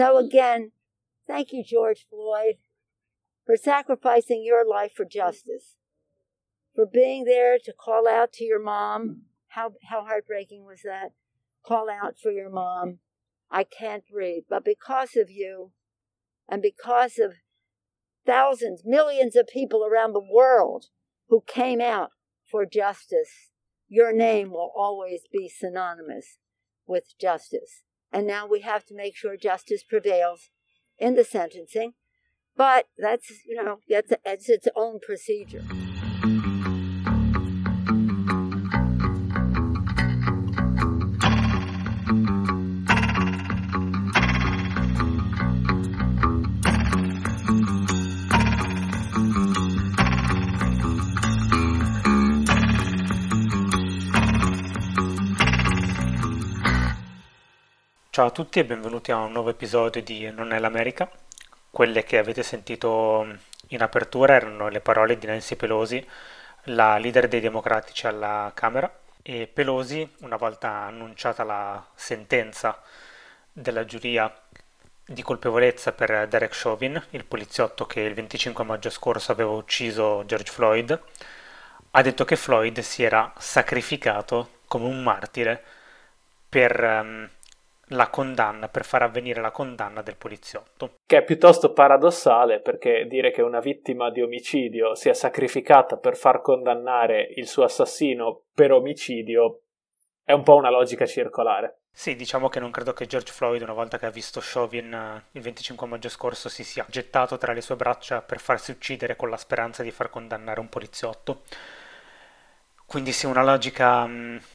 So again, thank you, George Floyd, for sacrificing your life for justice, for being there to call out to your mom. How heartbreaking was that? Call out for your mom. I can't breathe. But because of you and because of thousands, millions of people around the world who came out for justice, your name will always be synonymous with justice. And now we have to make sure justice prevails in the sentencing. But that's, it's its own procedure. Ciao a tutti e benvenuti a un nuovo episodio di Non è l'America. Quelle che avete sentito in apertura erano le parole di Nancy Pelosi, la leader dei democratici alla Camera, e Pelosi, una volta annunciata la sentenza della giuria di colpevolezza per Derek Chauvin, il poliziotto che il 25 maggio scorso aveva ucciso George Floyd, ha detto che Floyd si era sacrificato come un martire per la condanna, per far avvenire la condanna del poliziotto. Che è piuttosto paradossale, perché dire che una vittima di omicidio sia sacrificata per far condannare il suo assassino per omicidio è un po' una logica circolare. Sì, diciamo che non credo che George Floyd, una volta che ha visto Chauvin il 25 maggio scorso, si sia gettato tra le sue braccia per farsi uccidere con la speranza di far condannare un poliziotto. Quindi sì, una logica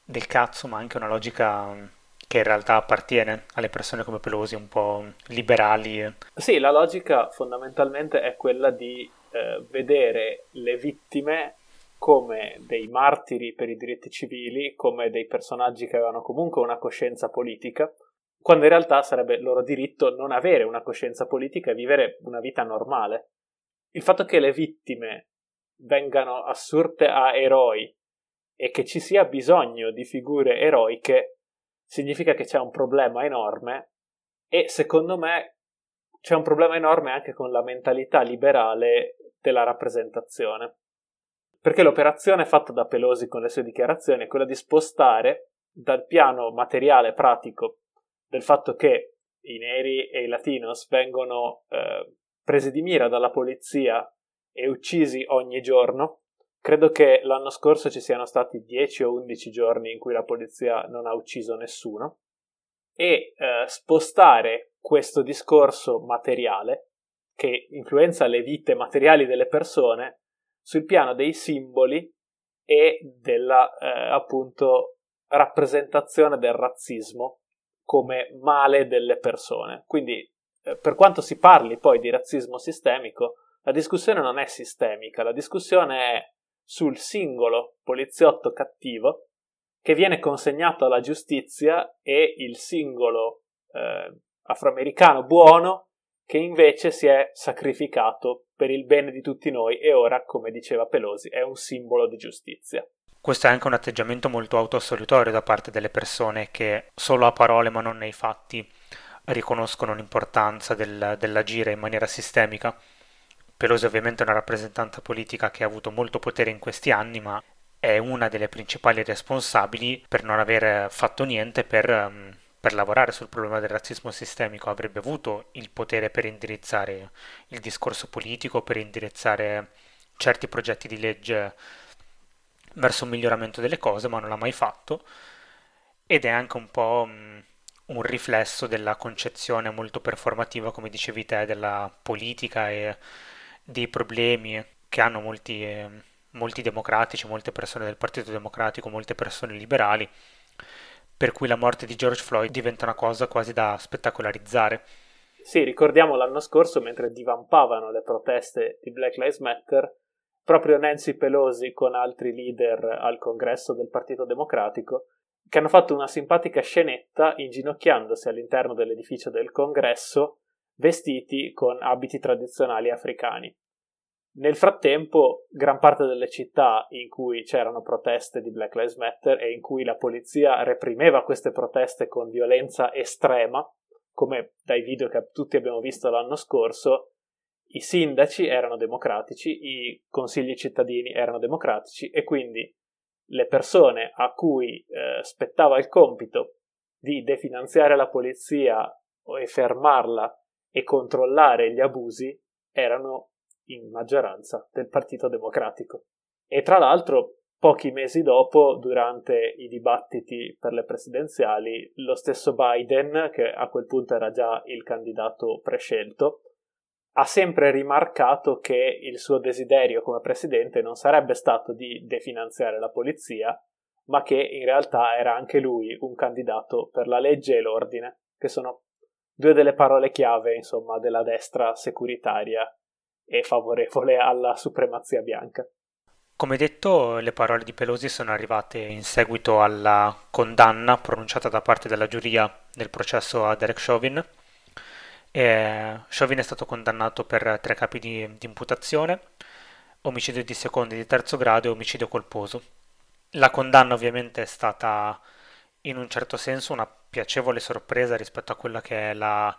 del cazzo, ma anche una logica che in realtà appartiene alle persone come Pelosi, un po' liberali. Sì, la logica fondamentalmente è quella di vedere le vittime come dei martiri per i diritti civili, come dei personaggi che avevano comunque una coscienza politica, quando in realtà sarebbe loro diritto non avere una coscienza politica e vivere una vita normale. Il fatto che le vittime vengano assurte a eroi e che ci sia bisogno di figure eroiche significa che c'è un problema enorme, e secondo me c'è un problema enorme anche con la mentalità liberale della rappresentazione, perché l'operazione fatta da Pelosi con le sue dichiarazioni è quella di spostare dal piano materiale pratico del fatto che i neri e i latinos vengono presi di mira dalla polizia e uccisi ogni giorno. Credo che l'anno scorso ci siano stati 10 o 11 giorni in cui la polizia non ha ucciso nessuno, e spostare questo discorso materiale, che influenza le vite materiali delle persone, sul piano dei simboli e della appunto rappresentazione del razzismo come male delle persone. Quindi per quanto si parli poi di razzismo sistemico, la discussione non è sistemica, la discussione è sul singolo poliziotto cattivo che viene consegnato alla giustizia e il singolo afroamericano buono che invece si è sacrificato per il bene di tutti noi e ora, come diceva Pelosi, è un simbolo di giustizia. Questo è anche un atteggiamento molto autoassolutorio da parte delle persone che solo a parole ma non nei fatti riconoscono l'importanza dell'agire in maniera sistemica. Pelosi ovviamente è una rappresentanza politica che ha avuto molto potere in questi anni, ma è una delle principali responsabili per non aver fatto niente per lavorare sul problema del razzismo sistemico. Avrebbe avuto il potere per indirizzare il discorso politico, per indirizzare certi progetti di legge verso un miglioramento delle cose, ma non l'ha mai fatto, ed è anche un po' un riflesso della concezione molto performativa, come dicevi te, della politica e dei problemi che hanno molti democratici, molte persone del Partito Democratico, molte persone liberali, per cui la morte di George Floyd diventa una cosa quasi da spettacolarizzare. Sì, ricordiamo l'anno scorso, mentre divampavano le proteste di Black Lives Matter, proprio Nancy Pelosi con altri leader al congresso del Partito Democratico, che hanno fatto una simpatica scenetta inginocchiandosi all'interno dell'edificio del congresso, vestiti con abiti tradizionali africani. Nel frattempo, gran parte delle città in cui c'erano proteste di Black Lives Matter e in cui la polizia reprimeva queste proteste con violenza estrema, come dai video che tutti abbiamo visto l'anno scorso, i sindaci erano democratici, i consigli cittadini erano democratici e quindi le persone a cui spettava il compito di definanziare la polizia e fermarla e controllare gli abusi erano in maggioranza del Partito Democratico. E tra l'altro pochi mesi dopo, durante i dibattiti per le presidenziali, lo stesso Biden, che a quel punto era già il candidato prescelto, ha sempre rimarcato che il suo desiderio come presidente non sarebbe stato di definanziare la polizia, ma che in realtà era anche lui un candidato per la legge e l'ordine, che sono due delle parole chiave, insomma, della destra securitaria e favorevole alla supremazia bianca. Come detto, le parole di Pelosi sono arrivate in seguito alla condanna pronunciata da parte della giuria nel processo a Derek Chauvin. Chauvin è stato condannato per 3 capi di imputazione, omicidio di secondo e di terzo grado e omicidio colposo. La condanna ovviamente è stata in un certo senso una piacevole sorpresa rispetto a quella che è la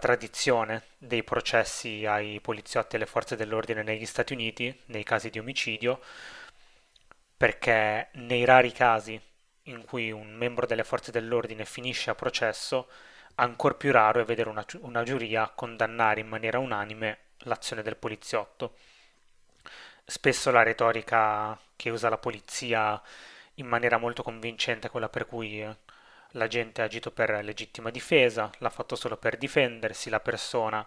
tradizione dei processi ai poliziotti e alle forze dell'ordine negli Stati Uniti nei casi di omicidio, perché nei rari casi in cui un membro delle forze dell'ordine finisce a processo, ancor più raro è vedere una giuria condannare in maniera unanime l'azione del poliziotto. Spesso la retorica che usa la polizia in maniera molto convincente è quella per cui la gente ha agito per legittima difesa, l'ha fatto solo per difendersi, la persona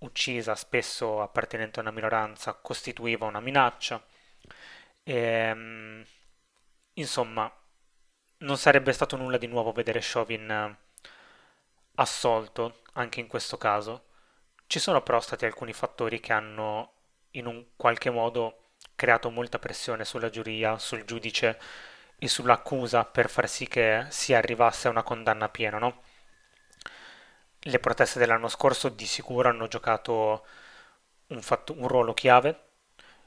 uccisa, spesso appartenente a una minoranza, costituiva una minaccia. Insomma, non sarebbe stato nulla di nuovo vedere Chauvin assolto anche in questo caso. Ci sono però stati alcuni fattori che hanno in un qualche modo creato molta pressione sulla giuria, sul giudice e sull'accusa per far sì che si arrivasse a una condanna piena, no? Le proteste dell'anno scorso di sicuro hanno giocato un ruolo chiave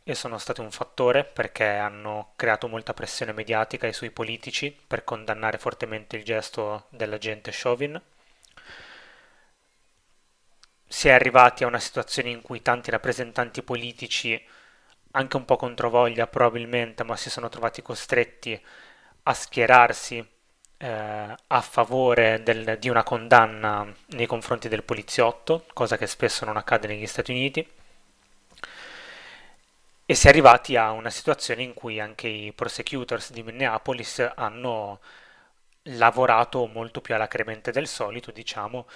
e sono state un fattore perché hanno creato molta pressione mediatica e sui politici per condannare fortemente il gesto dell'agente Chauvin. Si è arrivati a una situazione in cui tanti rappresentanti politici, anche un po' controvoglia probabilmente, ma si sono trovati costretti a schierarsi a favore di una condanna nei confronti del poliziotto, cosa che spesso non accade negli Stati Uniti, e si è arrivati a una situazione in cui anche i prosecutors di Minneapolis hanno lavorato molto più alacremente del solito, diciamo,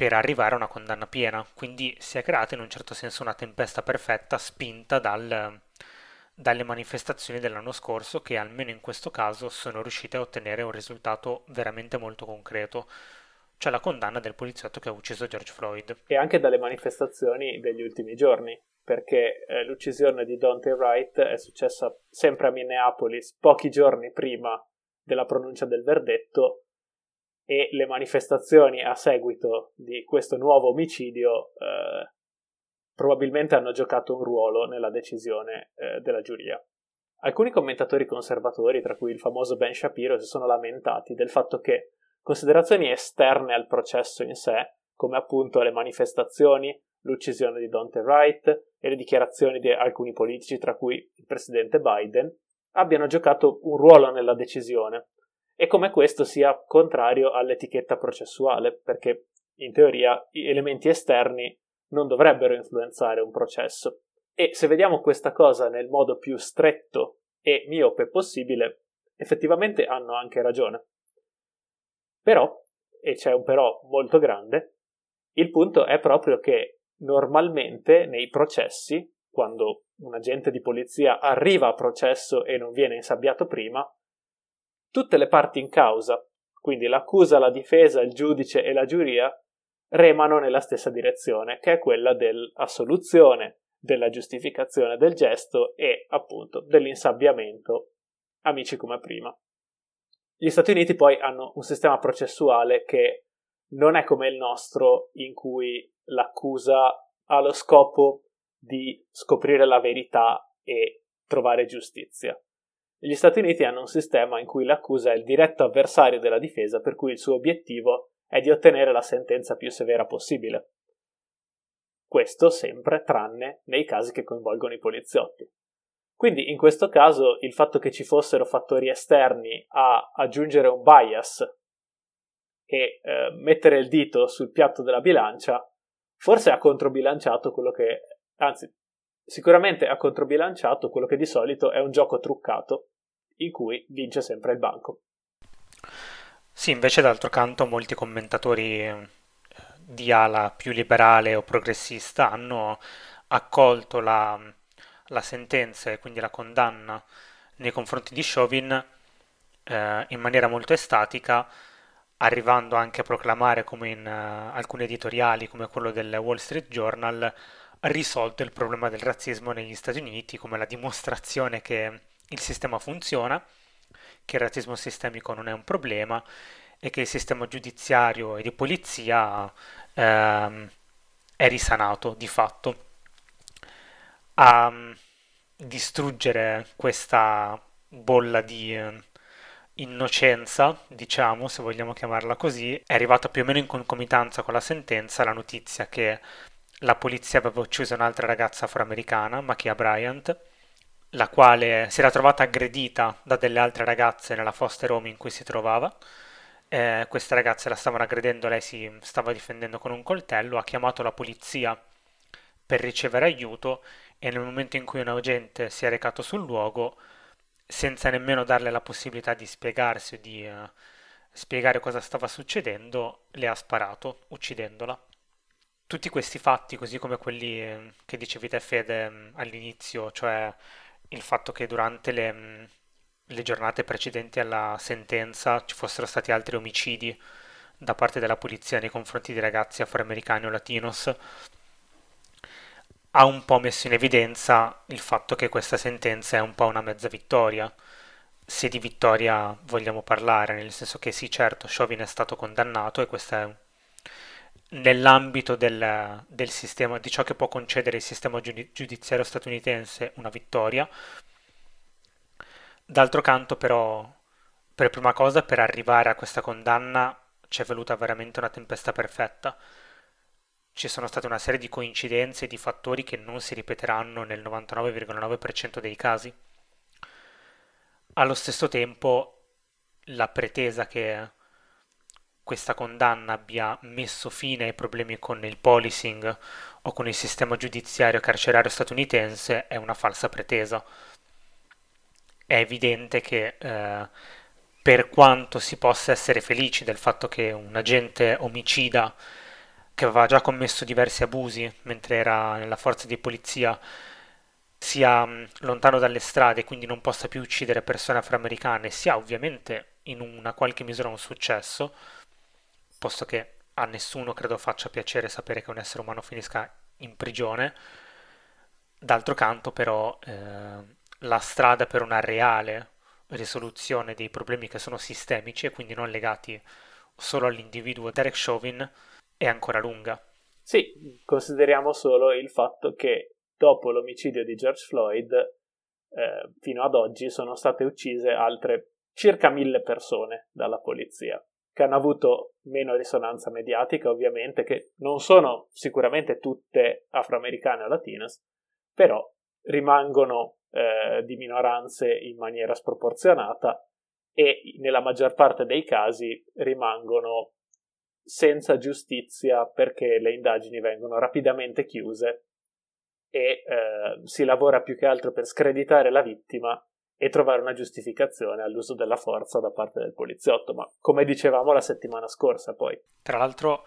per arrivare a una condanna piena. Quindi si è creata in un certo senso una tempesta perfetta spinta dalle manifestazioni dell'anno scorso, che almeno in questo caso sono riuscite a ottenere un risultato veramente molto concreto, cioè la condanna del poliziotto che ha ucciso George Floyd. E anche dalle manifestazioni degli ultimi giorni, perché l'uccisione di Dante Wright è successa sempre a Minneapolis pochi giorni prima della pronuncia del verdetto, e le manifestazioni a seguito di questo nuovo omicidio probabilmente hanno giocato un ruolo nella decisione della giuria. Alcuni commentatori conservatori, tra cui il famoso Ben Shapiro, si sono lamentati del fatto che considerazioni esterne al processo in sé, come appunto le manifestazioni, l'uccisione di Dante Wright e le dichiarazioni di alcuni politici, tra cui il presidente Biden, abbiano giocato un ruolo nella decisione, e come questo sia contrario all'etichetta processuale, perché in teoria elementi esterni non dovrebbero influenzare un processo. E se vediamo questa cosa nel modo più stretto e miope possibile, effettivamente hanno anche ragione. Però, e c'è un però molto grande, il punto è proprio che normalmente nei processi, quando un agente di polizia arriva a processo e non viene insabbiato prima, tutte le parti in causa, quindi l'accusa, la difesa, il giudice e la giuria, remano nella stessa direzione, che è quella dell'assoluzione, della giustificazione del gesto e, appunto, dell'insabbiamento, amici come prima. Gli Stati Uniti poi hanno un sistema processuale che non è come il nostro, in cui l'accusa ha lo scopo di scoprire la verità e trovare giustizia. Gli Stati Uniti hanno un sistema in cui l'accusa è il diretto avversario della difesa, per cui il suo obiettivo è di ottenere la sentenza più severa possibile. Questo sempre tranne nei casi che coinvolgono i poliziotti. Quindi in questo caso il fatto che ci fossero fattori esterni a aggiungere un bias e mettere il dito sul piatto della bilancia forse ha controbilanciato quello che, anzi sicuramente ha controbilanciato quello che di solito è un gioco truccato in cui vince sempre il banco. Sì, invece d'altro canto molti commentatori di ala più liberale o progressista hanno accolto la sentenza e quindi la condanna nei confronti di Chauvin in maniera molto estatica, arrivando anche a proclamare, come in alcuni editoriali come quello del Wall Street Journal, risolto il problema del razzismo negli Stati Uniti, come la dimostrazione che il sistema funziona, che il razzismo sistemico non è un problema e che il sistema giudiziario e di polizia è risanato di fatto. A distruggere questa bolla di innocenza, diciamo, se vogliamo chiamarla così, è arrivata più o meno in concomitanza con la sentenza la notizia che la polizia aveva ucciso un'altra ragazza afroamericana, Ma'Khia Bryant, la quale si era trovata aggredita da delle altre ragazze nella foster home in cui si trovava. Queste ragazze la stavano aggredendo, lei si stava difendendo con un coltello, ha chiamato la polizia per ricevere aiuto e nel momento in cui un agente si è recato sul luogo, senza nemmeno darle la possibilità di spiegarsi o di spiegare cosa stava succedendo, le ha sparato, uccidendola. Tutti questi fatti, così come quelli che dicevi te, Fede, all'inizio, cioè il fatto che durante le giornate precedenti alla sentenza ci fossero stati altri omicidi da parte della polizia nei confronti di ragazzi afroamericani o latinos, ha un po' messo in evidenza il fatto che questa sentenza è un po' una mezza vittoria, se di vittoria vogliamo parlare, nel senso che sì, certo, Chauvin è stato condannato e questo è nell'ambito del sistema, di ciò che può concedere il sistema giudiziario statunitense, una vittoria. D'altro canto però, per prima cosa, per arrivare a questa condanna ci è voluta veramente una tempesta perfetta. Ci sono state una serie di coincidenze e di fattori che non si ripeteranno nel 99,9% dei casi. Allo stesso tempo, la pretesa che questa condanna abbia messo fine ai problemi con il policing o con il sistema giudiziario carcerario statunitense è una falsa pretesa. È evidente che per quanto si possa essere felici del fatto che un agente omicida che aveva già commesso diversi abusi mentre era nella forza di polizia sia lontano dalle strade e quindi non possa più uccidere persone afroamericane, sia ovviamente in una qualche misura un successo, posto che a nessuno credo faccia piacere sapere che un essere umano finisca in prigione. D'altro canto però la strada per una reale risoluzione dei problemi che sono sistemici e quindi non legati solo all'individuo Derek Chauvin è ancora lunga. Sì, consideriamo solo il fatto che dopo l'omicidio di George Floyd fino ad oggi sono state uccise altre circa 1000 persone dalla polizia, che hanno avuto meno risonanza mediatica ovviamente, che non sono sicuramente tutte afroamericane o latinas, però rimangono di minoranze in maniera sproporzionata e nella maggior parte dei casi rimangono senza giustizia perché le indagini vengono rapidamente chiuse e si lavora più che altro per screditare la vittima e trovare una giustificazione all'uso della forza da parte del poliziotto, ma come dicevamo la settimana scorsa poi. Tra l'altro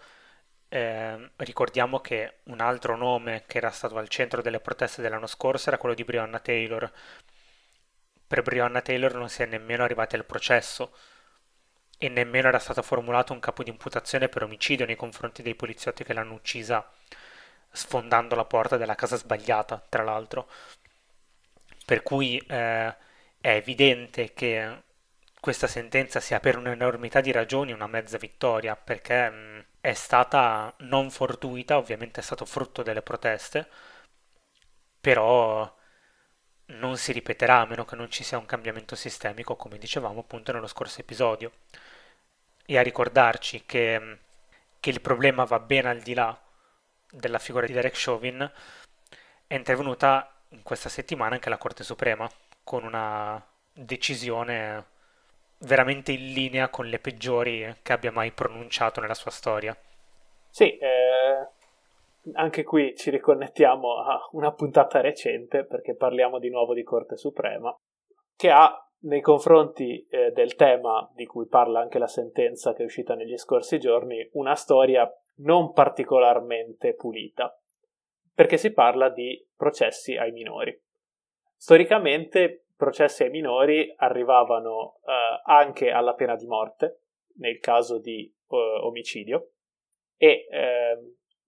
ricordiamo che un altro nome che era stato al centro delle proteste dell'anno scorso era quello di Breonna Taylor. Per Breonna Taylor non si è nemmeno arrivati al processo e nemmeno era stato formulato un capo di imputazione per omicidio nei confronti dei poliziotti che l'hanno uccisa sfondando la porta della casa sbagliata, tra l'altro. Per cui è evidente che questa sentenza sia per un'enormità di ragioni una mezza vittoria, perché è stata non fortuita, ovviamente è stato frutto delle proteste, però non si ripeterà a meno che non ci sia un cambiamento sistemico, come dicevamo appunto nello scorso episodio. E a ricordarci che che il problema va ben al di là della figura di Derek Chauvin, è intervenuta in questa settimana anche la Corte Suprema con una decisione veramente in linea con le peggiori che abbia mai pronunciato nella sua storia. Sì, anche qui ci riconnettiamo a una puntata recente, perché parliamo di nuovo di Corte Suprema, che ha nei confronti del tema di cui parla anche la sentenza che è uscita negli scorsi giorni una storia non particolarmente pulita, perché si parla di processi ai minori. Storicamente processi ai minori arrivavano anche alla pena di morte nel caso di omicidio, e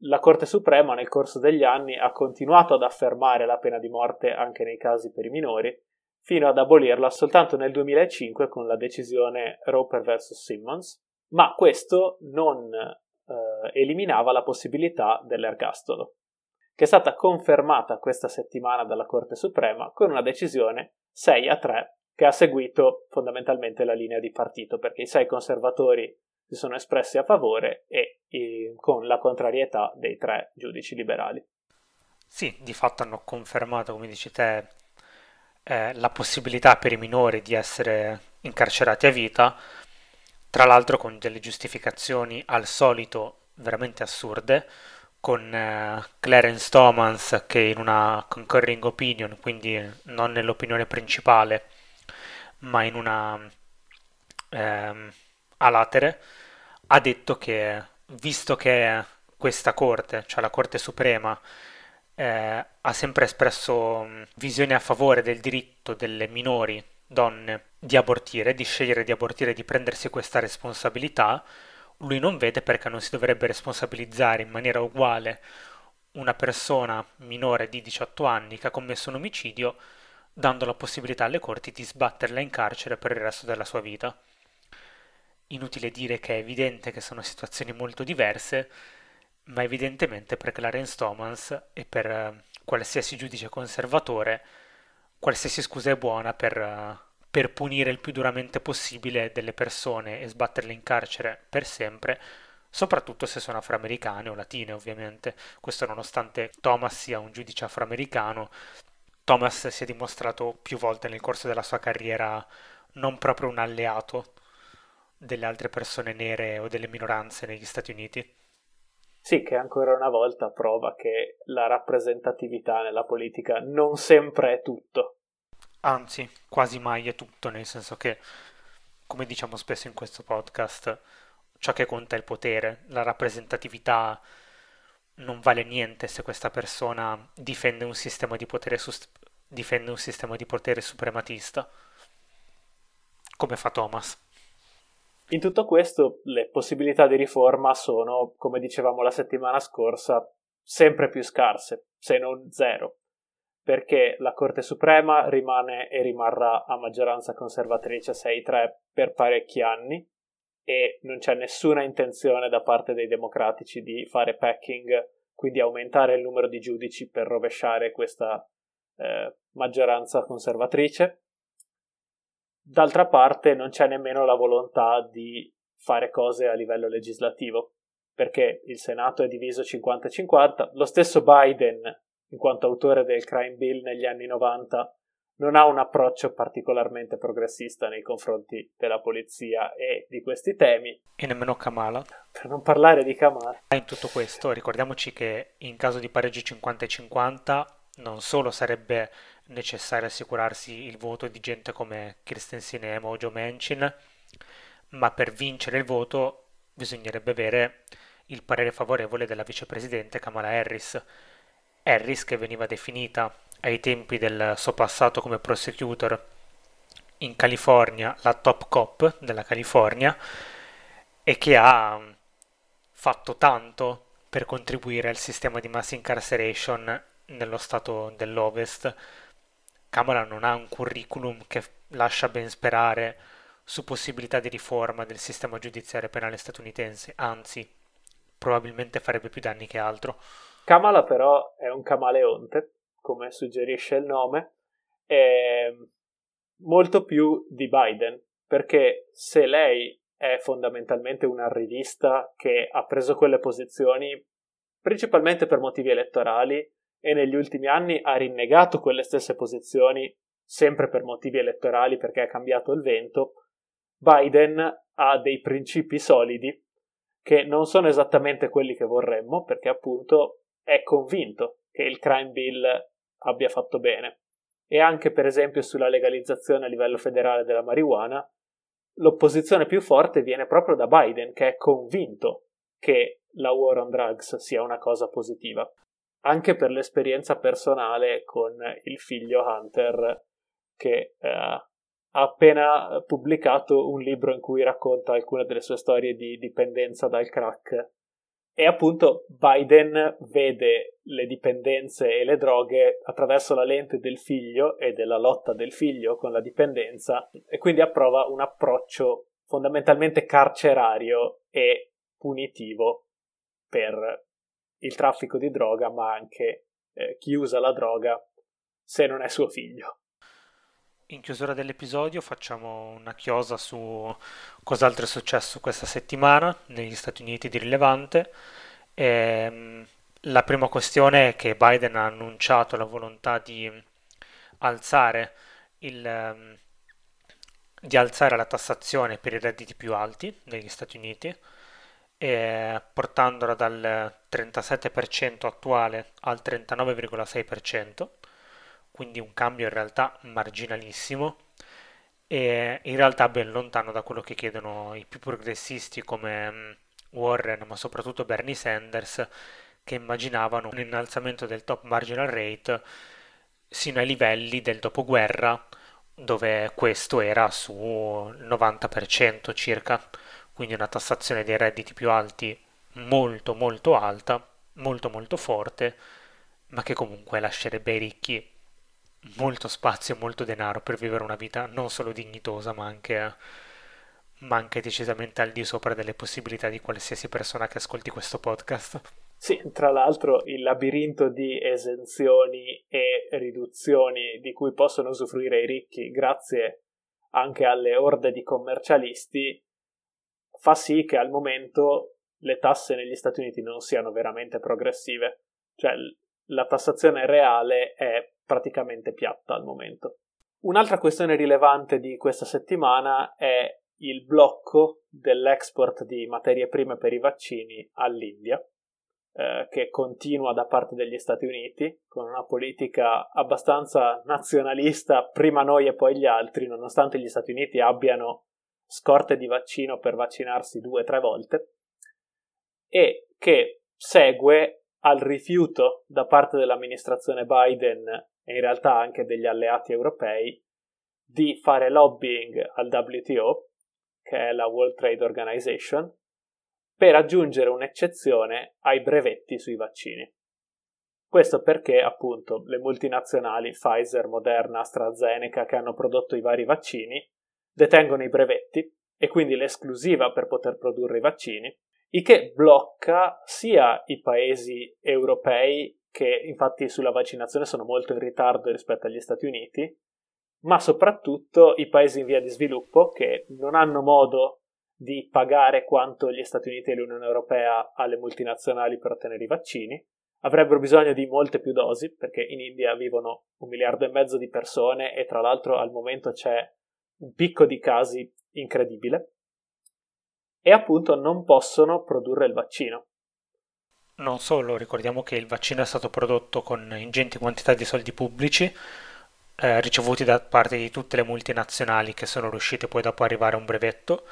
la Corte Suprema nel corso degli anni ha continuato ad affermare la pena di morte anche nei casi per i minori, fino ad abolirla soltanto nel 2005 con la decisione Roper v. Simmons, ma questo non eliminava la possibilità dell'ergastolo, che è stata confermata questa settimana dalla Corte Suprema con una decisione 6-3 che ha seguito fondamentalmente la linea di partito, perché i 6 conservatori si sono espressi a favore e con la contrarietà dei 3 giudici liberali. Sì, di fatto hanno confermato, come dici te, la possibilità per i minori di essere incarcerati a vita, tra l'altro con delle giustificazioni al solito veramente assurde, con Clarence Thomas che in una concurring opinion, quindi non nell'opinione principale ma in una a latere, ha detto che, visto che questa corte, cioè la Corte Suprema, ha sempre espresso visione a favore del diritto delle minori donne di abortire, di scegliere di abortire, di prendersi questa responsabilità, lui non vede perché non si dovrebbe responsabilizzare in maniera uguale una persona minore di 18 anni che ha commesso un omicidio, dando la possibilità alle corti di sbatterla in carcere per il resto della sua vita. Inutile dire che è evidente che sono situazioni molto diverse, ma evidentemente per Clarence Thomas e per qualsiasi giudice conservatore qualsiasi scusa è buona per punire il più duramente possibile delle persone e sbatterle in carcere per sempre, soprattutto se sono afroamericane o latine, ovviamente. Questo nonostante Thomas sia un giudice afroamericano. Thomas si è dimostrato più volte nel corso della sua carriera non proprio un alleato delle altre persone nere o delle minoranze negli Stati Uniti. Sì, che ancora una volta prova che la rappresentatività nella politica non sempre è tutto. Anzi, quasi mai è tutto, nel senso che, come diciamo spesso in questo podcast, ciò che conta è il potere. La rappresentatività non vale niente se questa persona difende un sistema di potere, difende un sistema di potere suprematista, come fa Thomas. In tutto questo le possibilità di riforma sono, come dicevamo la settimana scorsa, sempre più scarse, se non zero, perché la Corte Suprema rimane e rimarrà a maggioranza conservatrice 6-3 per parecchi anni e non c'è nessuna intenzione da parte dei democratici di fare packing, quindi aumentare il numero di giudici per rovesciare questa maggioranza conservatrice. D'altra parte non c'è nemmeno la volontà di fare cose a livello legislativo, perché il Senato è diviso 50-50, lo stesso Biden, in quanto autore del Crime Bill negli anni 90, non ha un approccio particolarmente progressista nei confronti della polizia e di questi temi. E nemmeno Kamala. Per non parlare di Kamala. In tutto questo ricordiamoci che in caso di pareggio 50-50 non solo sarebbe necessario assicurarsi il voto di gente come Kristen Sinema o Joe Manchin, ma per vincere il voto bisognerebbe avere il parere favorevole della vicepresidente Kamala Harris. Harris, che veniva definita ai tempi del suo passato come prosecutor in California la top cop della California, e che ha fatto tanto per contribuire al sistema di mass incarceration nello stato dell'Ovest. Kamala non ha un curriculum che lascia ben sperare su possibilità di riforma del sistema giudiziario penale statunitense, anzi, probabilmente farebbe più danni che altro. Kamala però è un camaleonte, come suggerisce il nome, molto più di Biden, perché se lei è fondamentalmente una rivista che ha preso quelle posizioni principalmente per motivi elettorali e negli ultimi anni ha rinnegato quelle stesse posizioni sempre per motivi elettorali perché ha cambiato il vento. Biden ha dei principi solidi che non sono esattamente quelli che vorremmo, perché appunto è convinto che il crime bill abbia fatto bene. E anche per esempio sulla legalizzazione a livello federale della marijuana, l'opposizione più forte viene proprio da Biden, che è convinto che la war on drugs sia una cosa positiva. Anche per l'esperienza personale con il figlio Hunter, che ha appena pubblicato un libro in cui racconta alcune delle sue storie di dipendenza dal crack. E appunto Biden vede le dipendenze e le droghe attraverso la lente del figlio e della lotta del figlio con la dipendenza, e quindi approva un approccio fondamentalmente carcerario e punitivo per il traffico di droga, ma anche chi usa la droga se non è suo figlio. In chiusura dell'episodio facciamo una chiosa su cos'altro è successo questa settimana negli Stati Uniti di rilevante. La prima questione è che Biden ha annunciato la volontà di alzare la tassazione per i redditi più alti negli Stati Uniti, portandola dal 37% attuale al 39,6%. Quindi un cambio in realtà marginalissimo e in realtà ben lontano da quello che chiedono i più progressisti come Warren, ma soprattutto Bernie Sanders, che immaginavano un innalzamento del top marginal rate sino ai livelli del dopoguerra, dove questo era sul 90% circa, quindi una tassazione dei redditi più alti molto molto alta, molto molto forte, ma che comunque lascerebbe ai ricchi molto spazio e molto denaro per vivere una vita non solo dignitosa ma anche decisamente al di sopra delle possibilità di qualsiasi persona che ascolti questo podcast. Sì, tra l'altro il labirinto di esenzioni e riduzioni di cui possono usufruire i ricchi grazie anche alle orde di commercialisti fa sì che al momento le tasse negli Stati Uniti non siano veramente progressive, cioè la tassazione reale è praticamente piatta al momento. Un'altra questione rilevante di questa settimana è il blocco dell'export di materie prime per i vaccini all'India, che continua da parte degli Stati Uniti, con una politica abbastanza nazionalista, prima noi e poi gli altri, nonostante gli Stati Uniti abbiano scorte di vaccino per vaccinarsi 2-3 volte, e che segue al rifiuto da parte dell'amministrazione Biden e in realtà anche degli alleati europei di fare lobbying al WTO, che è la World Trade Organization, per aggiungere un'eccezione ai brevetti sui vaccini. Questo perché appunto le multinazionali Pfizer, Moderna, AstraZeneca, che hanno prodotto i vari vaccini, detengono i brevetti e quindi l'esclusiva per poter produrre i vaccini, il che blocca sia i paesi europei, che infatti sulla vaccinazione sono molto in ritardo rispetto agli Stati Uniti, ma soprattutto i paesi in via di sviluppo, che non hanno modo di pagare quanto gli Stati Uniti e l'Unione Europea alle multinazionali per ottenere i vaccini, avrebbero bisogno di molte più dosi, perché in India vivono 1,5 miliardi di persone e tra l'altro al momento c'è un picco di casi incredibile. E appunto non possono produrre il vaccino. Non solo, ricordiamo che il vaccino è stato prodotto con ingenti quantità di soldi pubblici, ricevuti da parte di tutte le multinazionali che sono riuscite poi dopo arrivare a un brevetto,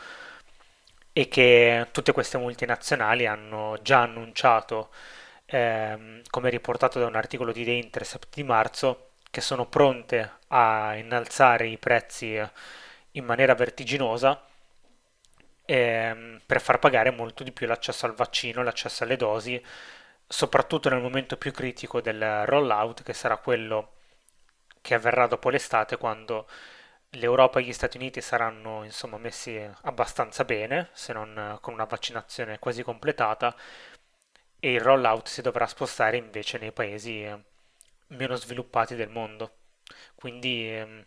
e che tutte queste multinazionali hanno già annunciato, come riportato da un articolo di The Intercept di marzo, che sono pronte a innalzare i prezzi in maniera vertiginosa, per far pagare molto di più l'accesso al vaccino, l'accesso alle dosi, soprattutto nel momento più critico del rollout, che sarà quello che avverrà dopo l'estate, quando l'Europa e gli Stati Uniti saranno insomma messi abbastanza bene, se non con una vaccinazione quasi completata, e il rollout si dovrà spostare invece nei paesi meno sviluppati del mondo. Quindi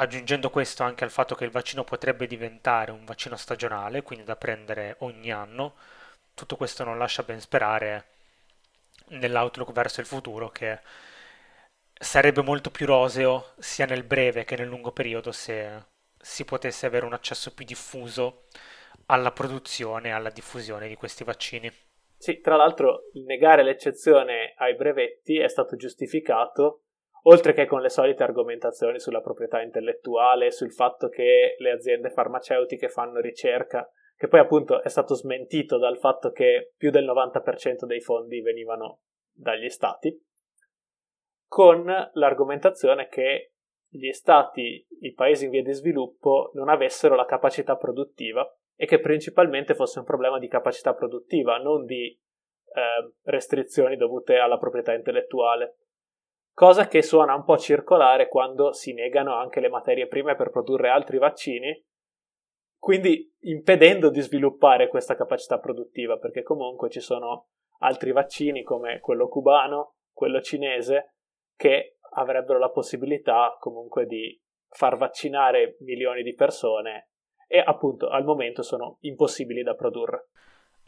aggiungendo questo anche al fatto che il vaccino potrebbe diventare un vaccino stagionale, quindi da prendere ogni anno, tutto questo non lascia ben sperare nell'outlook verso il futuro, che sarebbe molto più roseo sia nel breve che nel lungo periodo se si potesse avere un accesso più diffuso alla produzione e alla diffusione di questi vaccini. Sì, tra l'altro il negare l'eccezione ai brevetti è stato giustificato, oltre che con le solite argomentazioni sulla proprietà intellettuale, sul fatto che le aziende farmaceutiche fanno ricerca, che poi appunto è stato smentito dal fatto che più del 90% dei fondi venivano dagli stati, con l'argomentazione che gli stati, i paesi in via di sviluppo, non avessero la capacità produttiva e che principalmente fosse un problema di capacità produttiva, non di restrizioni dovute alla proprietà intellettuale. Cosa che suona un po' circolare quando si negano anche le materie prime per produrre altri vaccini, quindi impedendo di sviluppare questa capacità produttiva, perché comunque ci sono altri vaccini come quello cubano, quello cinese, che avrebbero la possibilità comunque di far vaccinare milioni di persone e appunto al momento sono impossibili da produrre.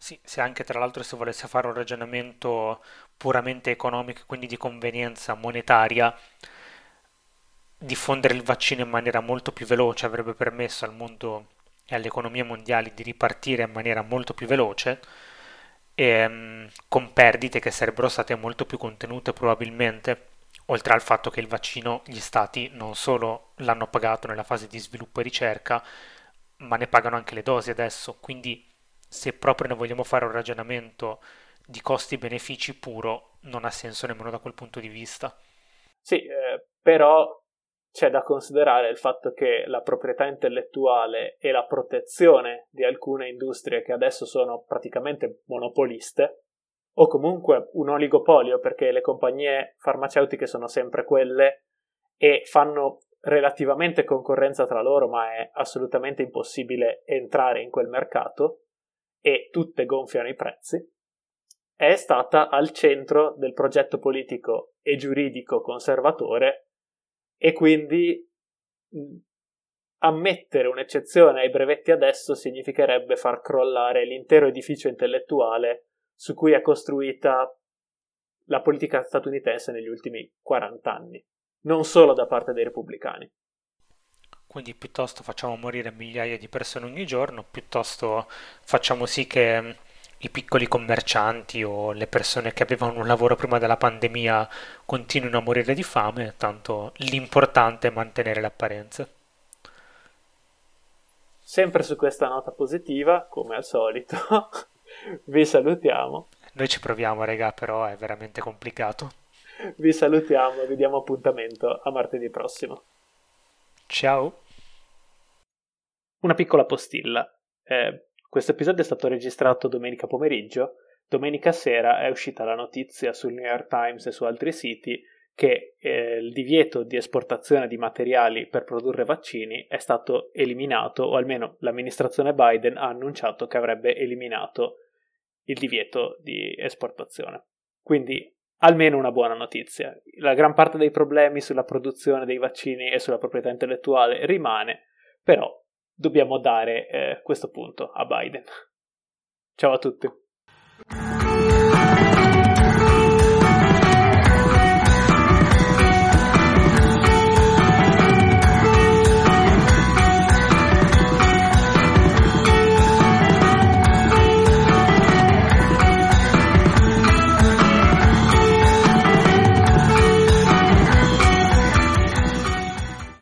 Sì, se anche tra l'altro si volesse fare un ragionamento puramente economico, quindi di convenienza monetaria, diffondere il vaccino in maniera molto più veloce avrebbe permesso al mondo e all'economia mondiale di ripartire in maniera molto più veloce, e con perdite che sarebbero state molto più contenute probabilmente, oltre al fatto che il vaccino gli stati non solo l'hanno pagato nella fase di sviluppo e ricerca, ma ne pagano anche le dosi adesso, quindi se proprio ne vogliamo fare un ragionamento di costi-benefici puro, non ha senso nemmeno da quel punto di vista. Sì, però c'è da considerare il fatto che la proprietà intellettuale e la protezione di alcune industrie che adesso sono praticamente monopoliste, o comunque un oligopolio, perché le compagnie farmaceutiche sono sempre quelle e fanno relativamente concorrenza tra loro, ma è assolutamente impossibile entrare in quel mercato, e tutte gonfiano i prezzi, è stata al centro del progetto politico e giuridico conservatore, e quindi ammettere un'eccezione ai brevetti adesso significherebbe far crollare l'intero edificio intellettuale su cui è costruita la politica statunitense negli ultimi 40 anni, non solo da parte dei repubblicani. Quindi piuttosto facciamo morire migliaia di persone ogni giorno, piuttosto facciamo sì che i piccoli commercianti o le persone che avevano un lavoro prima della pandemia continuino a morire di fame, tanto l'importante è mantenere le apparenze. Sempre su questa nota positiva, come al solito, vi salutiamo. Noi ci proviamo, raga, però è veramente complicato. Vi salutiamo e vi diamo appuntamento a martedì prossimo. Ciao. Una piccola postilla. Questo episodio è stato registrato domenica pomeriggio. Domenica sera è uscita la notizia sul New York Times e su altri siti che il divieto di esportazione di materiali per produrre vaccini è stato eliminato, o almeno l'amministrazione Biden ha annunciato che avrebbe eliminato il divieto di esportazione. Quindi almeno una buona notizia. La gran parte dei problemi sulla produzione dei vaccini e sulla proprietà intellettuale rimane, però dobbiamo dare questo punto a Biden. Ciao a tutti.